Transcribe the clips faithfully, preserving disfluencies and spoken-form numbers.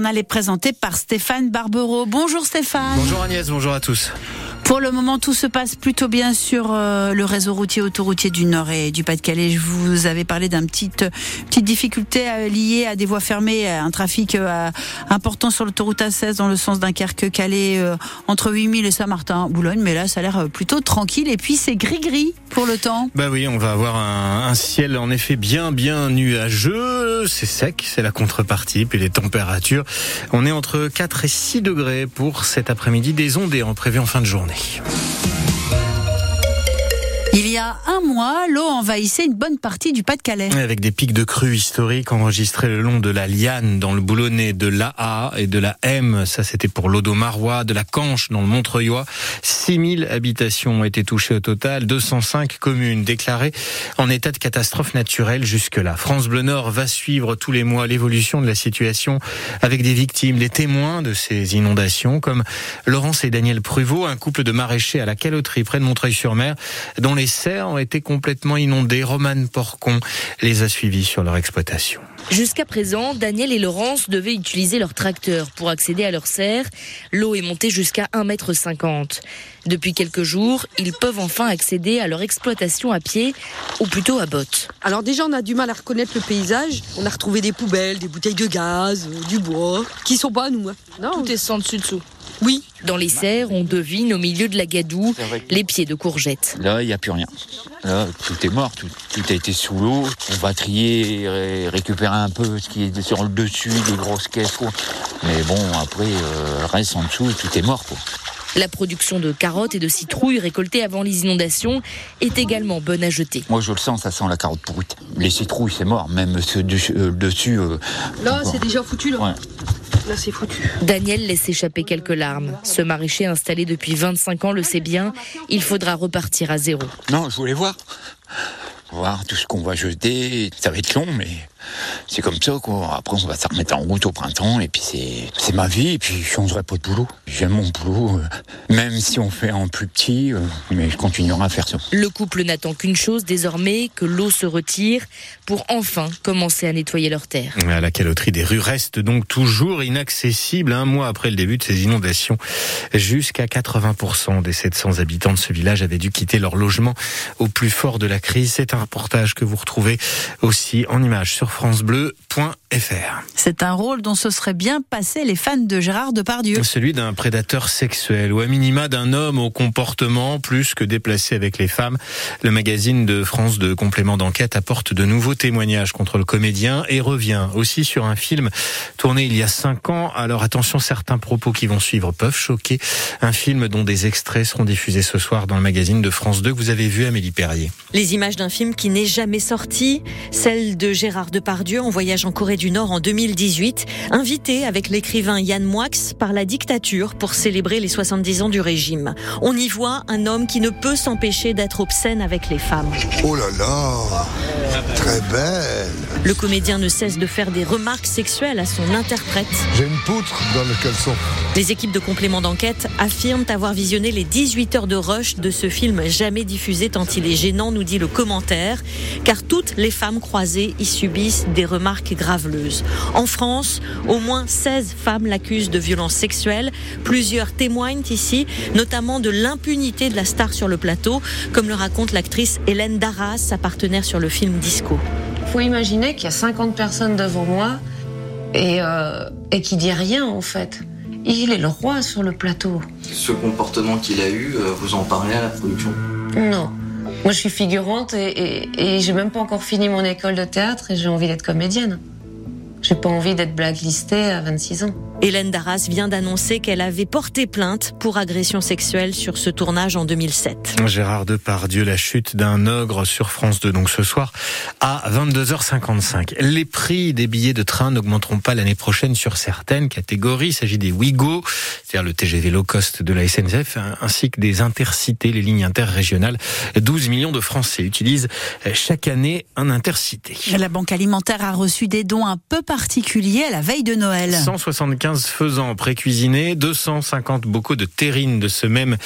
journal est présenté par Stéphane Barbero. Bonjour Stéphane. Bonjour Agnès, bonjour à tous. Pour le moment, tout se passe plutôt bien sur euh, le réseau routier, autoroutier du Nord et du Pas-de-Calais. Je vous avais parlé d'une petite, euh, petite difficulté euh, liée à des voies fermées, à un trafic euh, important sur l'autoroute A seize dans le sens Dunkerque-Calais, euh, entre huit mille et Saint-Martin-Boulogne. Mais là, ça a l'air plutôt tranquille. Et puis, c'est gris-gris pour le temps. Bah oui, on va avoir un, un ciel en effet bien, bien nuageux. C'est sec, c'est la contrepartie. Puis les températures, on est entre quatre et six degrés pour cet après-midi. Des ondéans prévus en fin de journée. Il y a un mois, l'eau envahissait une bonne partie du Pas-de-Calais. Avec des pics de crues historiques enregistrés le long de la Liane dans le Boulonnais, de l'A A et de la M. Ça, c'était pour l'Odomarois, de la Canche dans le Montreuilois. six mille habitations ont été touchées au total. deux cent cinq communes déclarées en état de catastrophe naturelle jusque-là. France Bleu Nord va suivre tous les mois l'évolution de la situation avec des victimes, des témoins de ces inondations, comme Laurence et Daniel Pruvot, un couple de maraîchers à la Caloterie près de Montreuil-sur-Mer, dont les serres ont été complètement inondées. Roman Porcon les a suivis sur leur exploitation. Jusqu'à présent, Daniel et Laurence devaient utiliser leur tracteur pour accéder à leur serre. L'eau est montée jusqu'à un mètre cinquante. Depuis quelques jours, ils peuvent enfin accéder à leur exploitation à pied, ou plutôt à bottes. Alors déjà, on a du mal à reconnaître le paysage. On a retrouvé des poubelles, des bouteilles de gaz, euh, du bois, qui sont pas à nous. Hein. Non, tout est sans dessus-dessous. Oui. Dans les serres, on devine au milieu de la gadoue les pieds de courgettes. Là, il n'y a plus rien. Là, tout est mort, tout, tout a été sous l'eau. On va trier, ré- récupérer un peu ce qui est sur le dessus, des grosses caisses, quoi. Mais bon, après, euh, reste en dessous, tout est mort, quoi. La production de carottes et de citrouilles récoltées avant les inondations est également bonne à jeter. Moi je le sens, ça sent la carotte pourrite. Les citrouilles c'est mort, même ceux du, euh, dessus... Euh, là c'est déjà foutu là. Ouais. Là c'est foutu. Daniel laisse échapper quelques larmes. Ce maraîcher installé depuis vingt-cinq ans le sait bien, il faudra repartir à zéro. Non, je voulais voir. Voir tout ce qu'on va jeter, ça va être long mais... C'est comme ça, quoi. Après, on va se remettre en route au printemps, et puis c'est, c'est ma vie, et puis je ne changerai pas de boulot. J'aime mon boulot, euh, même si on fait en plus petit, euh, mais je continuerai à faire ça. Le couple n'attend qu'une chose désormais, que l'eau se retire, pour enfin commencer à nettoyer leurs terres. À la Caloterie, des rues restent donc toujours inaccessibles, un mois après le début de ces inondations. Jusqu'à quatre-vingts pour cent des sept cents habitants de ce village avaient dû quitter leur logement au plus fort de la crise. C'est un reportage que vous retrouvez aussi en images sur francebleu point fr. C'est un rôle dont se seraient bien passés les fans de Gérard Depardieu. Celui d'un prédateur sexuel, ou à minima d'un homme au comportement plus que déplacé avec les femmes. Le magazine de France deux, complément d'enquête, apporte de nouveaux témoignages contre le comédien et revient aussi sur un film tourné il y a cinq ans. Alors attention, certains propos qui vont suivre peuvent choquer. Un film dont des extraits seront diffusés ce soir dans le magazine de France deux que vous avez vu, Amélie Perrier. Les images d'un film qui n'est jamais sorti, celle de Gérard Depardieu en voyage en Corée du Nord en deux mille dix-huit, invité avec l'écrivain Yann Moix par la dictature pour célébrer les soixante-dix ans du régime. On y voit un homme qui ne peut s'empêcher d'être obscène avec les femmes. Oh là là, très belle. Le comédien ne cesse de faire des remarques sexuelles à son interprète. J'ai une poutre dans le caleçon. Les équipes de complément d'enquête affirment avoir visionné les dix-huit heures de rush de ce film jamais diffusé tant il est gênant, nous dit le commentaire, car toutes les femmes croisées y subissent des remarques graveleuses. En France, au moins seize femmes l'accusent de violences sexuelles. Plusieurs témoignent ici, notamment de l'impunité de la star sur le plateau, comme le raconte l'actrice Hélène Darras, sa partenaire sur le film Disco. Il faut imaginer qu'il y a cinquante personnes devant moi et, euh, et qui dit rien en fait. Il est le roi sur le plateau. Ce comportement qu'il a eu, vous en parlez à la production ? Non. Moi, je suis figurante et, et, et j'ai même pas encore fini mon école de théâtre et j'ai envie d'être comédienne. J'ai pas envie d'être blacklistée à vingt-six ans. Hélène Darras vient d'annoncer qu'elle avait porté plainte pour agression sexuelle sur ce tournage en deux mille sept. Gérard Depardieu, la chute d'un ogre sur France deux, donc ce soir à vingt-deux heures cinquante-cinq. Les prix des billets de train n'augmenteront pas l'année prochaine sur certaines catégories. Il s'agit des Ouigo, c'est-à-dire le T G V low cost de la S N C F, ainsi que des intercités, les lignes interrégionales. douze millions de Français utilisent chaque année un intercité. La Banque Alimentaire a reçu des dons un peu particuliers à la veille de Noël. cent soixante-quinze quinze faisans précuisinés, deux cent cinquante bocaux de terrine de ce même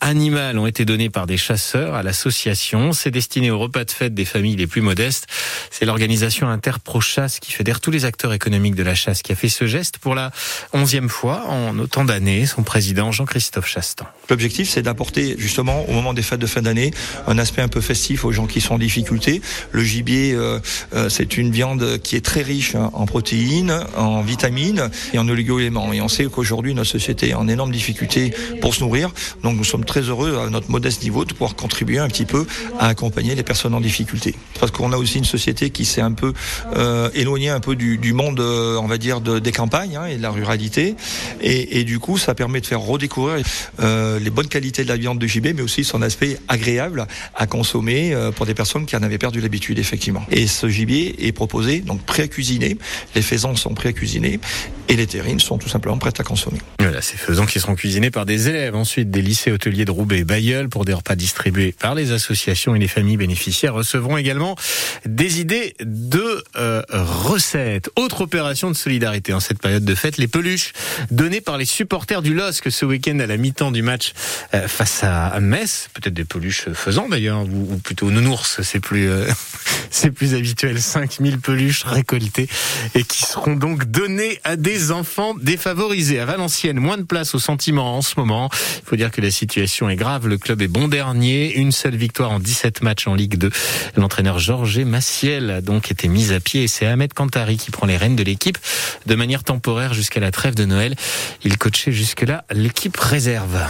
animal ont été donnés par des chasseurs à l'association. C'est destiné aux repas de fête des familles les plus modestes. C'est l'organisation Interprochasse qui fédère tous les acteurs économiques de la chasse qui a fait ce geste pour la onzième fois en autant d'années. Son président Jean-Christophe Chastan. L'objectif, c'est d'apporter justement au moment des fêtes de fin d'année un aspect un peu festif aux gens qui sont en difficulté. Le gibier, euh, euh, c'est une viande qui est très riche en protéines, en vitamines et en oligo-éléments. Et on sait qu'aujourd'hui, notre société est en énorme difficulté pour se nourrir. Donc nous sommes très heureux, à notre modeste niveau, de pouvoir contribuer un petit peu à accompagner les personnes en difficulté. Parce qu'on a aussi une société qui s'est un peu euh, éloignée un peu du, du monde, euh, on va dire, de, des campagnes hein, et de la ruralité. Et, et du coup, ça permet de faire redécouvrir euh, les bonnes qualités de la viande de gibier, mais aussi son aspect agréable à consommer euh, pour des personnes qui en avaient perdu l'habitude, effectivement. Et ce gibier est proposé, donc pré-cuisiné. Les faisans sont pré-cuisinés et les terrines sont tout simplement prêtes à consommer. Voilà, ces faisans qui seront cuisinés par des élèves, ensuite des lycées hôteliers de Roubaix et Bailleul pour des repas distribués par les associations, et les familles bénéficiaires recevront également des idées de euh, recettes. Autre opération de solidarité en cette période de fête, les peluches données par les supporters du L O S C ce week-end à la mi-temps du match euh, face à Metz. Peut-être des peluches faisans d'ailleurs, ou, ou plutôt nounours, c'est plus, euh, c'est plus habituel. cinq mille peluches récoltées et qui seront donc données à des enfants défavorisés. À Valenciennes, moins de place aux sentiments en ce moment. Il faut dire que la situation est grave. Le club est bon dernier. Une seule victoire en dix-sept matchs en Ligue deux. L'entraîneur Georges Maciel a donc été mis à pied et c'est Ahmed Kantari qui prend les rênes de l'équipe de manière temporaire jusqu'à la trêve de Noël. Il coachait jusque-là l'équipe réserve.